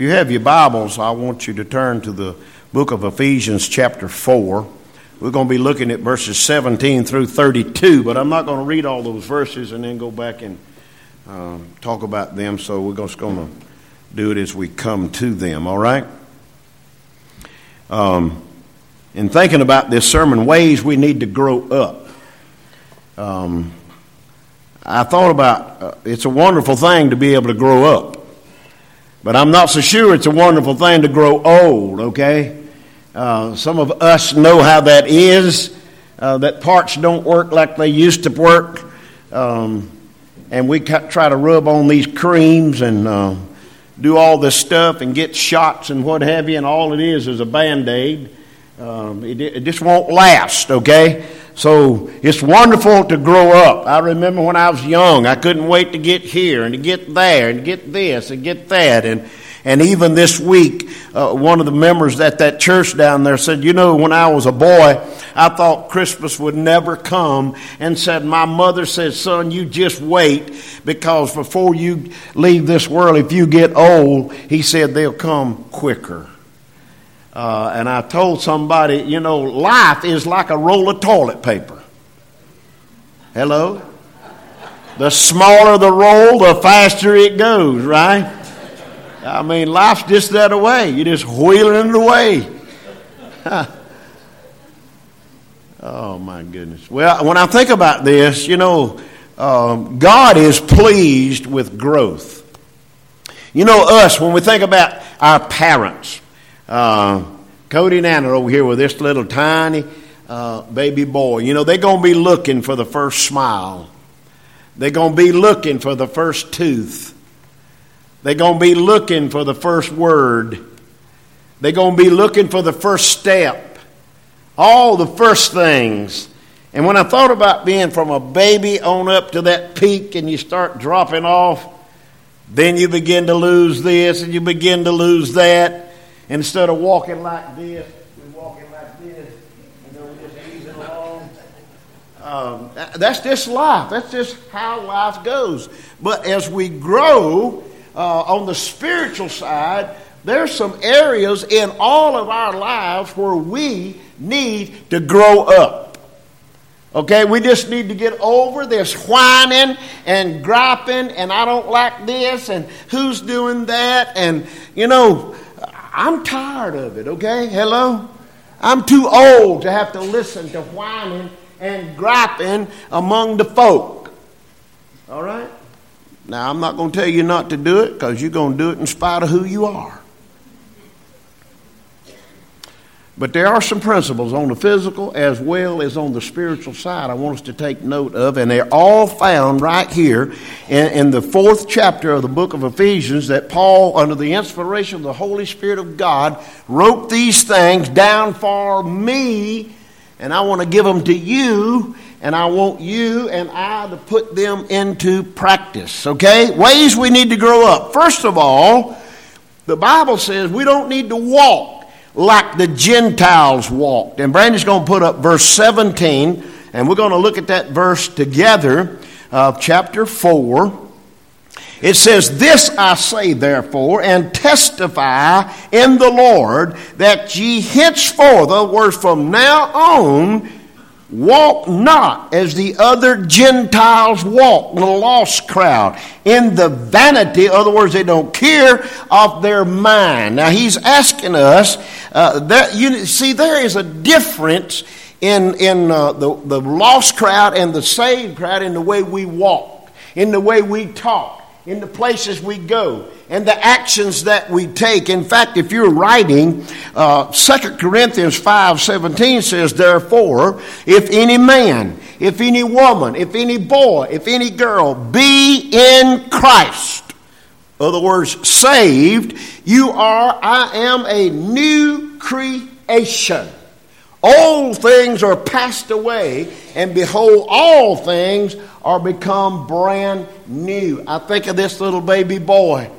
If you have your Bibles, I want you to turn to the book of Ephesians chapter 4. We're going to be looking at verses 17 through 32, but I'm not going to read all those verses and then go back and talk about them, so we're just going to do it as we come to them, all right? In thinking about this sermon, ways we need to grow up, I thought about it's a wonderful thing to be able to grow up, but I'm not so sure it's a wonderful thing to grow old, okay? Some of us know how that is, that parts don't work like they used to work, and we try to rub on these creams and do all this stuff and get shots and what have you, and all it is a Band-Aid. It just won't last, okay? So it's wonderful to grow up. I remember when I was young, I couldn't wait to get here and to get there and to get this and get that. And even this week, one of the members at that church down there said, you know, when I was a boy, I thought Christmas would never come, and said, my mother said, son, you just wait, because before you leave this world, if you get old, he said, they'll come quicker. And I told somebody, you know, life is like a roll of toilet paper. Hello? The smaller the roll, the faster it goes, right? I mean, life's just that away. You're just wheeling it away. Oh, my goodness. Well, when I think about this, you know, God is pleased with growth. You know, us, when we think about our parents, Cody and Anna are over here with this little tiny baby boy. You know, they're going to be looking for the first smile. They're going to be looking for the first tooth. They're going to be looking for the first word. They're going to be looking for the first step. All the first things. And when I thought about being from a baby on up to that peak and you start dropping off, then you begin to lose this and you begin to lose that. Instead of walking like this, we're walking like this, and then we're just easing along. That's just life. That's just how life goes. But as we grow on the spiritual side, there's some areas in all of our lives where we need to grow up. Okay, we just need to get over this whining and griping, and I don't like this, and who's doing that, and you know, I'm tired of it, okay? Hello? I'm too old to have to listen to whining and griping among the folk. All right? Now, I'm not going to tell you not to do it, because you're going to do it in spite of who you are. But there are some principles on the physical as well as on the spiritual side I want us to take note of, and they're all found right here in the 4th chapter of the book of Ephesians, that Paul, under the inspiration of the Holy Spirit of God, wrote these things down for me, and I want to give them to you, and I want you and I to put them into practice, okay? Ways we need to grow up. First of all, the Bible says we don't need to walk like the Gentiles walked. And Brandy's going to put up verse 17, and we're going to look at that verse together, chapter 4. It says, "This I say, therefore, and testify in the Lord, that ye henceforth," other words, from now on, "walk not as the other Gentiles walk," the lost crowd, "in the vanity," other words, they don't care, "of their mind." Now he's asking us, that you see, there is a difference in the lost crowd and the saved crowd in the way we walk, in the way we talk, in the places we go, and the actions that we take. In fact, if you're writing, Second Corinthians 5:17 says, "Therefore, if any man, if any woman, if any boy, if any girl be in Christ," other words, saved, "you are, I am a new creation. Old things are passed away, and behold, all things are become brand new." I think of this little baby boy.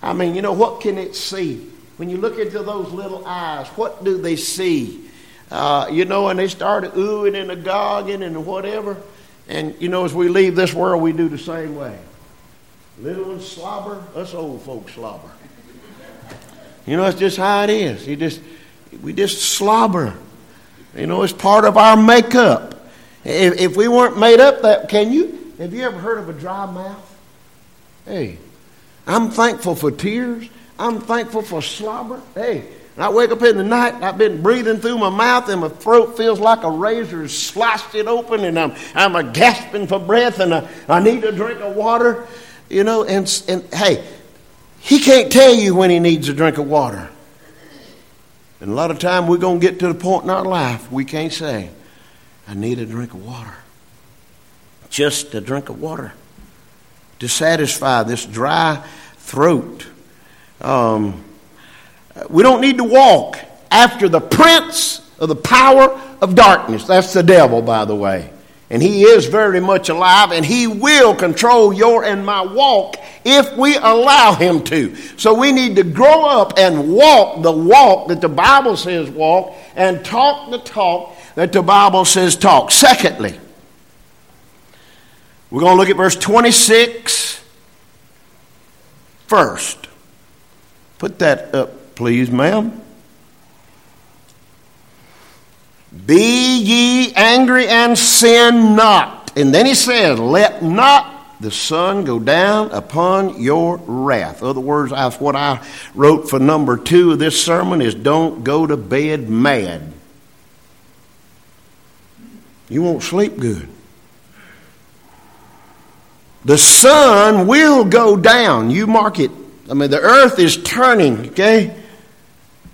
I mean, you know, what can it see? When you look into those little eyes, what do they see? You know, and they start oohing and a-gogging and whatever. And, you know, as we leave this world, we do the same way. Little ones slobber, us old folks slobber. You know, it's just how it is. We just slobber. You know, it's part of our makeup. If we weren't made up that, have you ever heard of a dry mouth? Hey, I'm thankful for tears. I'm thankful for slobber. Hey, and I wake up in the night, and I've been breathing through my mouth, and my throat feels like a razor sliced it open, and I'm a gasping for breath, and I need a drink of water. You know, and hey, he can't tell you when he needs a drink of water. And a lot of time we're going to get to the point in our life we can't say, I need a drink of water. Just a drink of water to satisfy this dry throat. We don't need to walk after the prince of the power of darkness. That's the devil, by the way. And he is very much alive, and he will control your and my walk if we allow him to. So we need to grow up and walk the walk that the Bible says walk, and talk the talk that the Bible says talk. Secondly, we're going to look at verse 26 first. Put that up, please, ma'am. Be ye angry and sin not. And then he says, let not the sun go down upon your wrath. In other words, what I wrote for number 2 of this sermon is don't go to bed mad. You won't sleep good. The sun will go down. You mark it. I mean, the earth is turning, okay?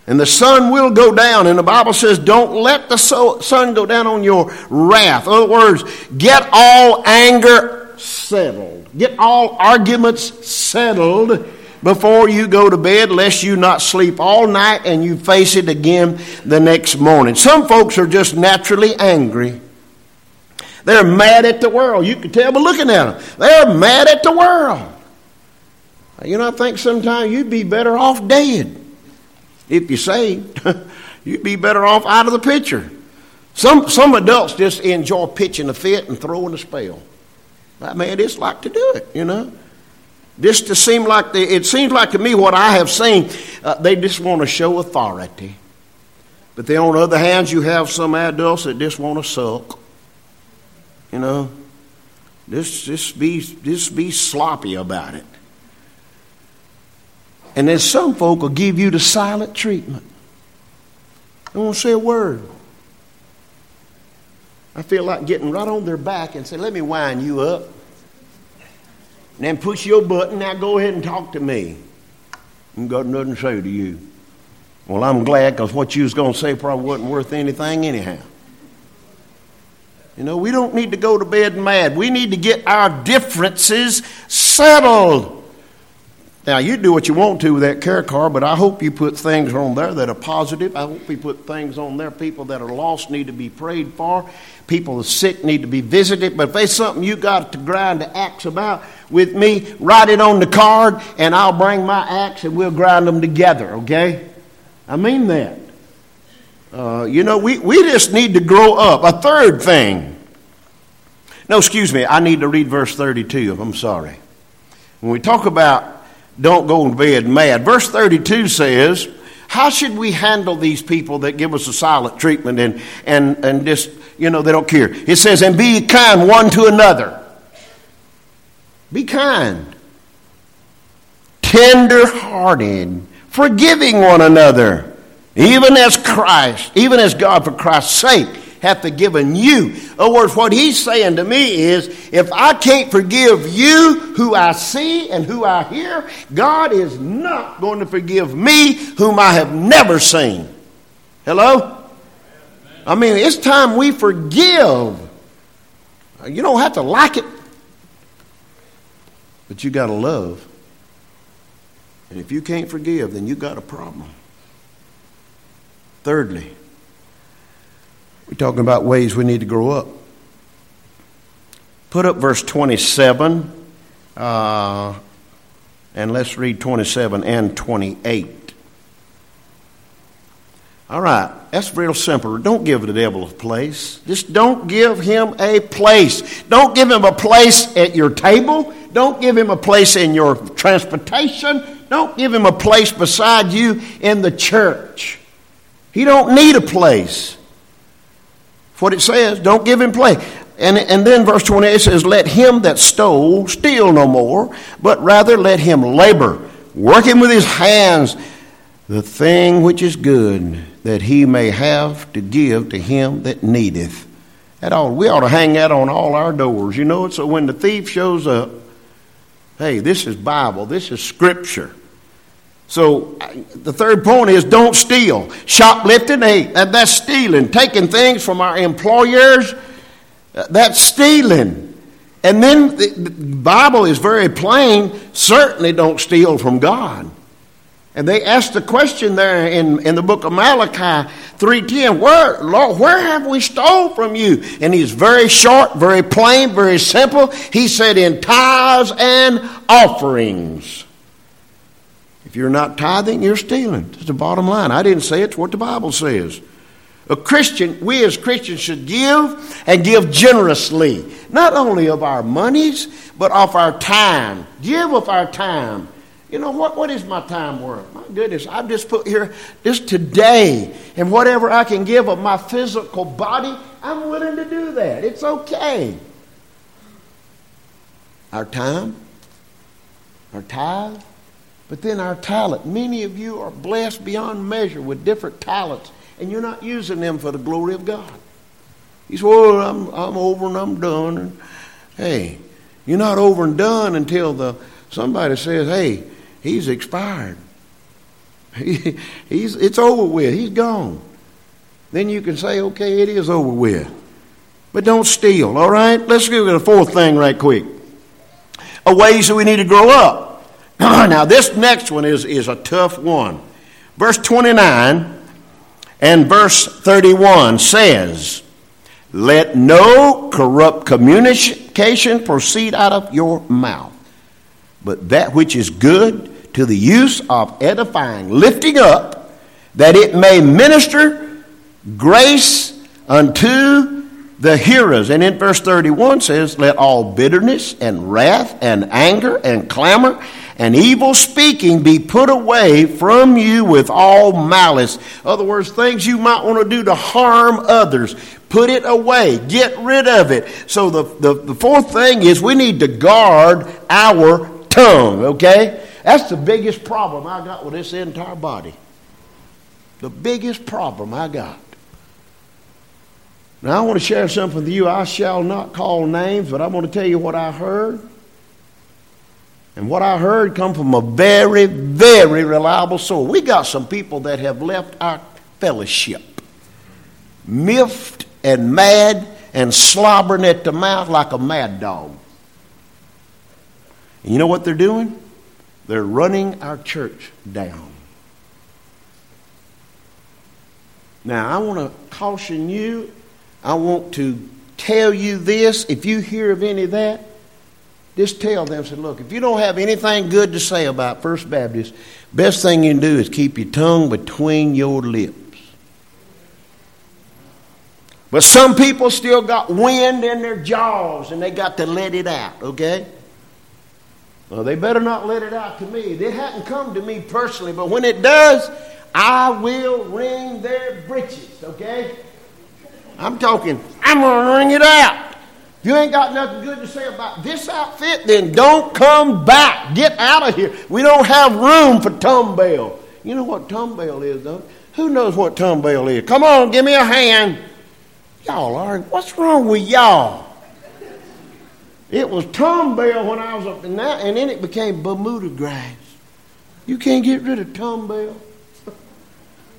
And the sun will go down. And the Bible says, don't let the sun go down on your wrath. In other words, get all anger settled. Get all arguments settled before you go to bed, lest you not sleep all night and you face it again the next morning. Some folks are just naturally angry. They're mad at the world. You can tell by looking at them. They're mad at the world. You know, I think sometimes you'd be better off dead. If you saved, you'd be better off out of the picture. Some adults just enjoy pitching a fit and throwing a spell. I mean, it's like to do it, you know. Just to seem like it seems like to me what I have seen, they just want to show authority. But then on the other hand, you have some adults that just want to suck. You know, just be sloppy about it. And then some folk will give you the silent treatment. They won't say a word. I feel like getting right on their back and say, let me wind you up. And then push your button. Now go ahead and talk to me. I've got nothing to say to you. Well, I'm glad, because what you was going to say probably wasn't worth anything anyhow. You know, we don't need to go to bed mad. We need to get our differences settled. Now, you do what you want to with that care card, but I hope you put things on there that are positive. I hope you put things on there. People that are lost need to be prayed for. People that are sick need to be visited. But if there's something you got to grind the axe about with me, write it on the card, and I'll bring my axe, and we'll grind them together, okay? I mean that. You know, we just need to grow up. A third thing. No, excuse me. I need to read verse 32. I'm sorry. When we talk about don't go to bed mad. Verse 32 says, how should we handle these people that give us a silent treatment and just, you know, they don't care? It says, and be kind one to another. Be kind. Tender-hearted. Forgiving one another. Even as God for Christ's sake hath forgiven you. In other words, what he's saying to me is, if I can't forgive you who I see and who I hear, God is not going to forgive me whom I have never seen. Hello? I mean, it's time we forgive. You don't have to like it, but you got to love. And if you can't forgive, then you got a problem. Thirdly, we're talking about ways we need to grow up. Put up verse 27, and let's read 27 and 28. All right, that's real simple. Don't give the devil a place. Just don't give him a place. Don't give him a place at your table. Don't give him a place in your transportation. Don't give him a place beside you in the church. He don't need a place. That's what it says. Don't give him place. And then verse 28 says, let him that stole steal no more, but rather let him labor, working with his hands, the thing which is good, that he may have to give to him that needeth. That all, we ought to hang that on all our doors, you know. So when the thief shows up, hey, this is Bible, this is Scripture. So the third point is don't steal. Shoplifting, hey, that's stealing. Taking things from our employers, that's stealing. And then the Bible is very plain, certainly don't steal from God. And they asked the question there in the book of Malachi 3:10, where, Lord, where have we stole from you? And he's very short, very plain, very simple. He said, in tithes and offerings. If you're not tithing, you're stealing. That's the bottom line. I didn't say it. It's what the Bible says. A Christian, we as Christians should give and give generously, not only of our monies, but of our time. Give of our time. You know, what is my time worth? My goodness, I've just put here this today, and whatever I can give of my physical body, I'm willing to do that. It's okay. Our time, our tithe, but then our talent. Many of you are blessed beyond measure with different talents, and you're not using them for the glory of God. You say, well, I'm over and I'm done. And, hey, you're not over and done until somebody says, hey, he's expired. It's over with. He's gone. Then you can say, okay, it is over with. But don't steal, all right? Let's go to the fourth thing right quick. A ways that we need to grow up. Now, this next one is a tough one. Verse 29 and verse 31 says, let no corrupt communication proceed out of your mouth, but that which is good to the use of edifying, lifting up, that it may minister grace unto the hearers. And in verse 31 says, let all bitterness and wrath and anger and clamor and evil speaking be put away from you with all malice. In other words, things you might want to do to harm others. Put it away. Get rid of it. So the fourth thing is we need to guard our tongue, okay? That's the biggest problem I got with this entire body. The biggest problem I got. Now, I want to share something with you. I shall not call names, but I'm going to tell you what I heard. And what I heard come from a very, very reliable source. We got some people that have left our fellowship, miffed and mad and slobbering at the mouth like a mad dog. You know what they're doing? They're running our church down. Now, I want to caution you. I want to tell you this. If you hear of any of that, just tell them, say, look, if you don't have anything good to say about First Baptist, best thing you can do is keep your tongue between your lips. But some people still got wind in their jaws, and they got to let it out, okay? Well, they better not let it out to me. It hasn't come to me personally, but when it does, I will wring their britches, okay? I'm going to wring it out. If you ain't got nothing good to say about this outfit, then don't come back. Get out of here. We don't have room for tumbail. You know what tumbail is, though? Who knows what tumbail is? Come on, give me a hand. Y'all are, what's wrong with y'all? It was tumbail when I was up in that, and then it became Bermuda grass. You can't get rid of tumbail.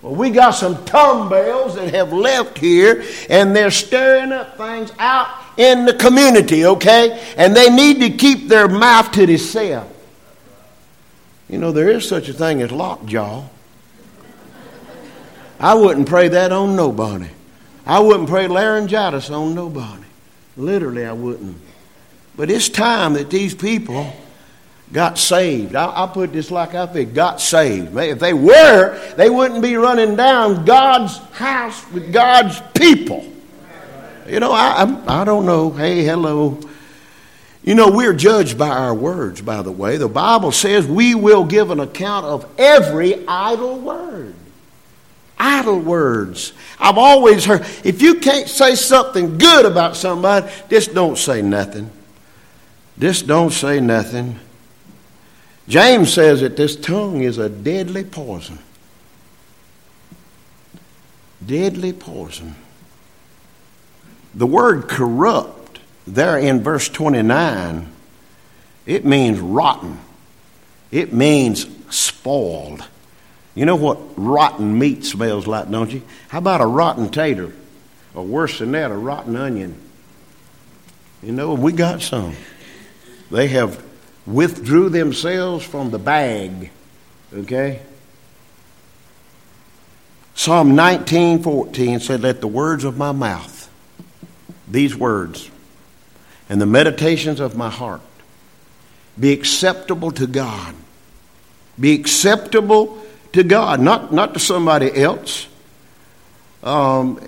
Well, we got some tumbails that have left here, and they're stirring up things out in the community, okay? And they need to keep their mouth to themselves. You know, there is such a thing as lockjaw. I wouldn't pray that on nobody. I wouldn't pray laryngitis on nobody. Literally, I wouldn't. But it's time that these people got saved. I put this like I think, got saved. If they were, they wouldn't be running down God's house with God's people. You know, I don't know. Hey, hello. You know, we're judged by our words, by the way. The Bible says we will give an account of every idle word. Idle words. I've always heard, if you can't say something good about somebody, just don't say nothing. Just don't say nothing. James says that this tongue is a deadly poison. Deadly poison. The word corrupt there in verse 29, it means rotten. It means spoiled. You know what rotten meat smells like, don't you? How about a rotten tater? Or worse than that, a rotten onion. You know, we got some. They have withdrew themselves from the bag. Okay? Psalm 19:14 said, let the words of my mouth, these words, and the meditations of my heart be acceptable to God. Be acceptable to God, not to somebody else. God's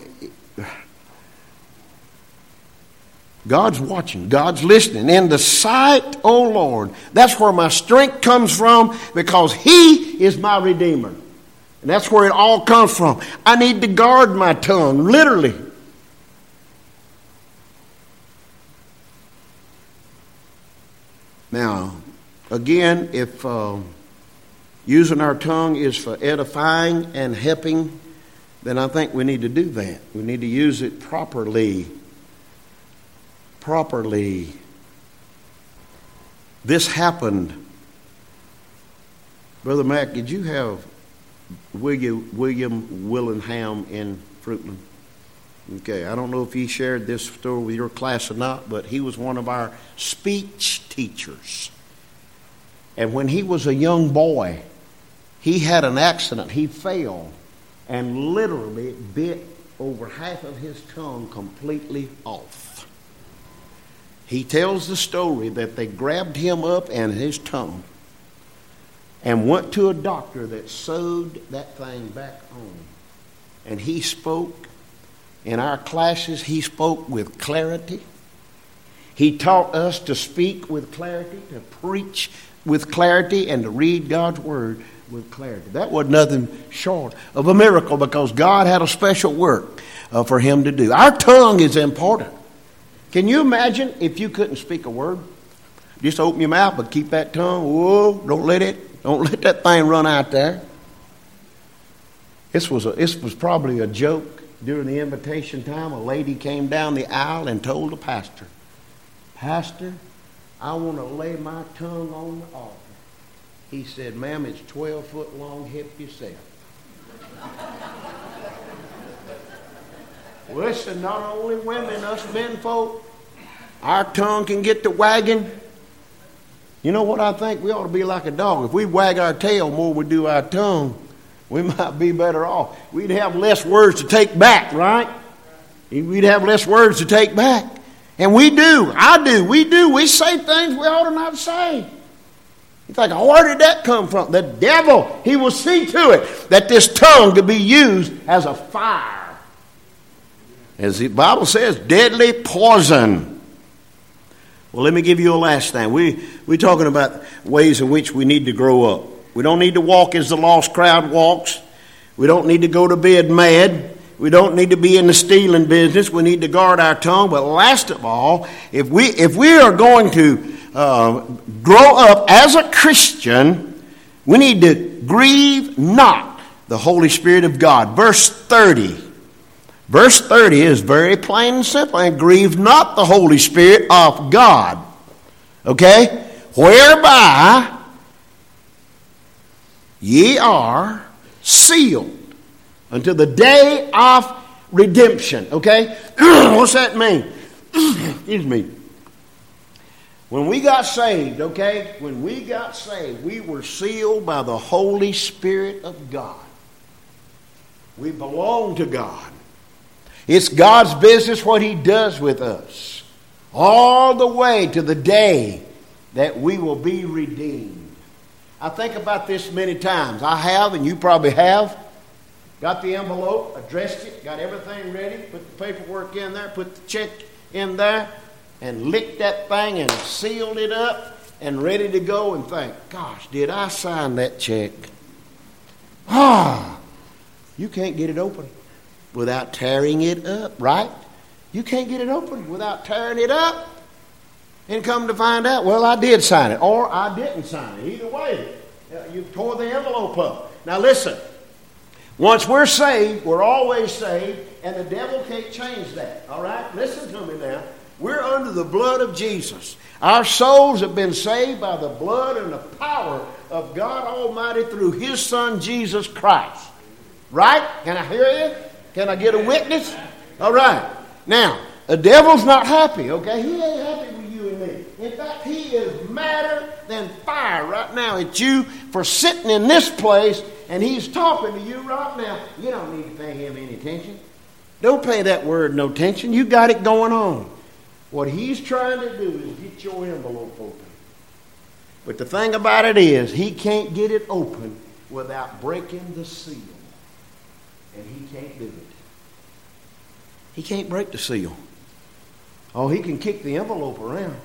watching. God's listening. In the sight, O Lord, that's where my strength comes from, because He is my Redeemer. And that's where it all comes from. I need to guard my tongue, literally. Now, again, if using our tongue is for edifying and helping, then I think we need to do that. We need to use it properly. Properly. This happened. Brother Mac, did you have William Willingham in Fruitland? Okay, I don't know if he shared this story with your class or not, but he was one of our speech teachers. And when he was a young boy, he had an accident. He fell and literally bit over half of his tongue completely off. He tells the story that they grabbed him up and his tongue and went to a doctor that sewed that thing back on. And he spoke. In our classes, he spoke with clarity. He taught us to speak with clarity, to preach with clarity, and to read God's Word with clarity. That was nothing short of a miracle, because God had a special work for him to do. Our tongue is important. Can you imagine if you couldn't speak a word? Just open your mouth, but keep that tongue. Whoa, don't let that thing run out there. This was probably a joke during the invitation time. A lady came down the aisle and told the pastor, "Pastor, I want to lay my tongue on the altar." He said, "Ma'am, it's 12 foot long, help yourself." Listen, not only women, us men folk, our tongue can get to wagging. You know what I think? We ought to be like a dog. If we wag our tail more than we do our tongue, we might be better off. We'd have less words to take back, right? We'd have less words to take back. And we do. I do. We do. We say things we ought to not say. You think, oh, where did that come from? The devil, he will see to it that this tongue could be used as a fire. As the Bible says, deadly poison. Well, let me give you a last thing. We're talking about ways in which we need to grow up. We don't need to walk as the lost crowd walks. We don't need to go to bed mad. We don't need to be in the stealing business. We need to guard our tongue. But last of all, if we are going to grow up as a Christian, we need to grieve not the Holy Spirit of God. Verse 30. Verse 30 is very plain and simple. And grieve not the Holy Spirit of God. Okay? Whereby ye are sealed until the day of redemption. Okay? What's that mean? Excuse me. When we got saved, okay? When we got saved, we were sealed by the Holy Spirit of God. We belong to God. It's God's business what He does with us. All the way to the day that we will be redeemed. I think about this many times. I have, and you probably have. Got the envelope, addressed it, got everything ready, put the paperwork in there, put the check in there, and licked that thing and sealed it up and ready to go and think, gosh, did I sign that check? Ah, you can't get it open without tearing it up, right? You can't get it open without tearing it up. And come to find out, well, I did sign it or I didn't sign it. Either way, you tore the envelope up. Now listen, once we're saved, we're always saved, and the devil can't change that. All right? Listen to me now. We're under the blood of Jesus. Our souls have been saved by the blood and the power of God Almighty through His Son, Jesus Christ. Right? Can I hear you? Can I get a witness? All right. Now, the devil's not happy, okay? He ain't happy with you and me. In fact, he is madder than fire right now at you for sitting in this place, and he's talking to you right now. You don't need to pay him any attention. Don't pay that word no attention. You got it going on. What he's trying to do is get your envelope open. But the thing about it is, he can't get it open without breaking the seal. And he can't do it. He can't break the seal. Oh, he can kick the envelope around.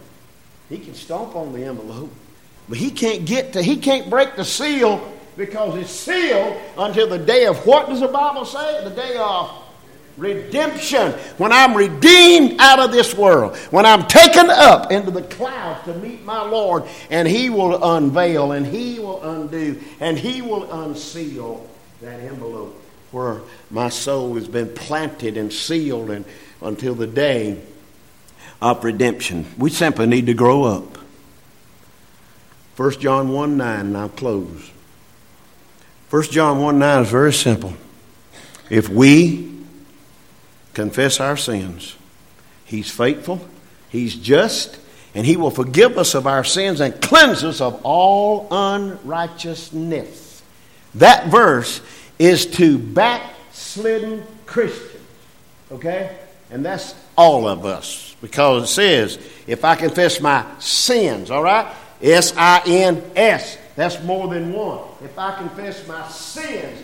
He can stomp on the envelope. But he can't break the seal because it's sealed until the day of, what does the Bible say? The day of redemption. When I'm redeemed out of this world. When I'm taken up into the clouds to meet my Lord. And He will unveil and He will undo and He will unseal that envelope where my soul has been planted and sealed and until the day of redemption. We simply need to grow up. 1 John 1:9, and I'll close. 1 John 1:9 is very simple. If we confess our sins, He's faithful, He's just, and He will forgive us of our sins and cleanse us of all unrighteousness. That verse is to backslidden Christians, okay? And that's all of us, because it says, if I confess my sins, all right? S-I-N-S, that's more than one. If I confess my sins,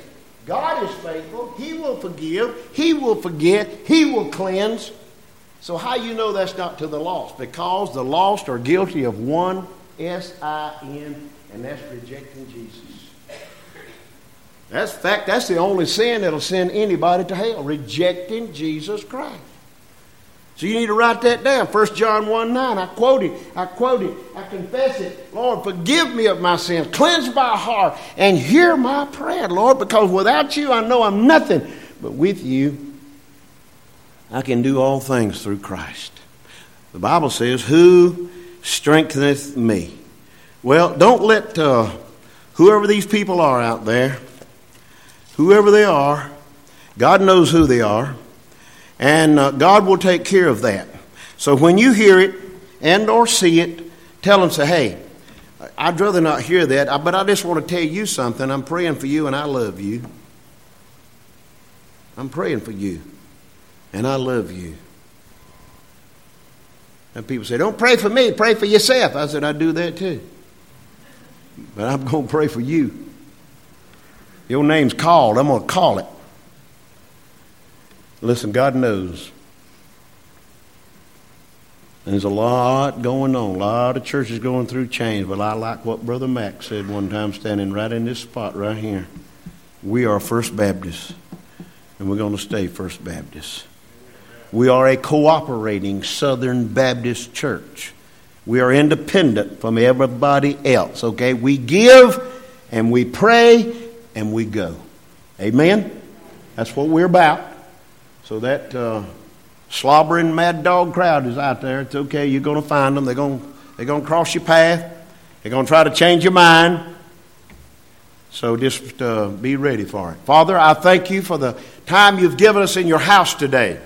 God is faithful, He will forgive, He will forget, He will cleanse. So how you know that's not to the lost? Because the lost are guilty of one S-I-N, and that's rejecting Jesus. That's the fact. That's the only sin that'll send anybody to hell, rejecting Jesus Christ. So you need to write that down. 1 John 1:9. I quote it. I confess it. Lord, forgive me of my sins. Cleanse my heart and hear my prayer, Lord, because without you I know I'm nothing. But with you, I can do all things through Christ. The Bible says, who strengtheneth me? Well, don't let whoever these people are out there, whoever they are, God knows who they are, and God will take care of that. So when you hear it and or see it, tell them, say, hey, I'd rather not hear that, but I just want to tell you something. I'm praying for you, and I love you. I'm praying for you, and I love you. And people say, don't pray for me, pray for yourself. I said, I do that too. But I'm going to pray for you. Your name's called. I'm going to call it. Listen, God knows. There's a lot going on. A lot of churches going through change. But I like what Brother Mac said one time, standing right in this spot right here. We are First Baptists. And we're going to stay First Baptists. We are a cooperating Southern Baptist church. We are independent from everybody else. Okay? We give and we pray. And we go. Amen? That's what we're about. So that slobbering mad dog crowd is out there. It's okay. You're going to find them. They're going to cross your path. They're going to try to change your mind. So just be ready for it. Father, I thank you for the time you've given us in your house today.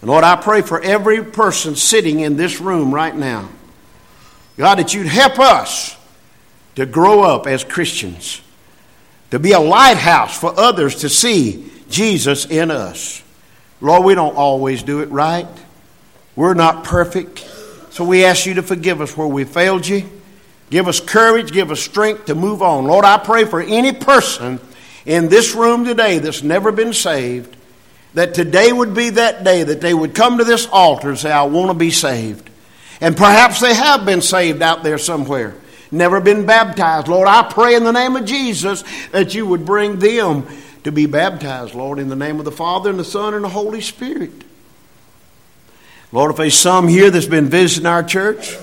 And Lord, I pray for every person sitting in this room right now. God, that you'd help us to grow up as Christians, to be a lighthouse for others to see Jesus in us. Lord, we don't always do it right. We're not perfect. So we ask you to forgive us where we failed you. Give us courage, give us strength to move on. Lord, I pray for any person in this room today that's never been saved. that today would be that day that they would come to this altar and say, I want to be saved. And perhaps they have been saved out there somewhere, never been baptized. Lord, I pray in the name of Jesus that you would bring them to be baptized, Lord, in the name of the Father and the Son and the Holy Spirit. Lord, if there's some here that's been visiting our church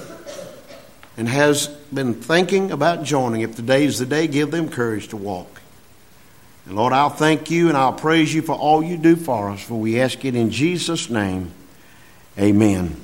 and has been thinking about joining, if today is the day, give them courage to walk. And Lord, I'll thank you and I'll praise you for all you do for us, for we ask it in Jesus' name. Amen.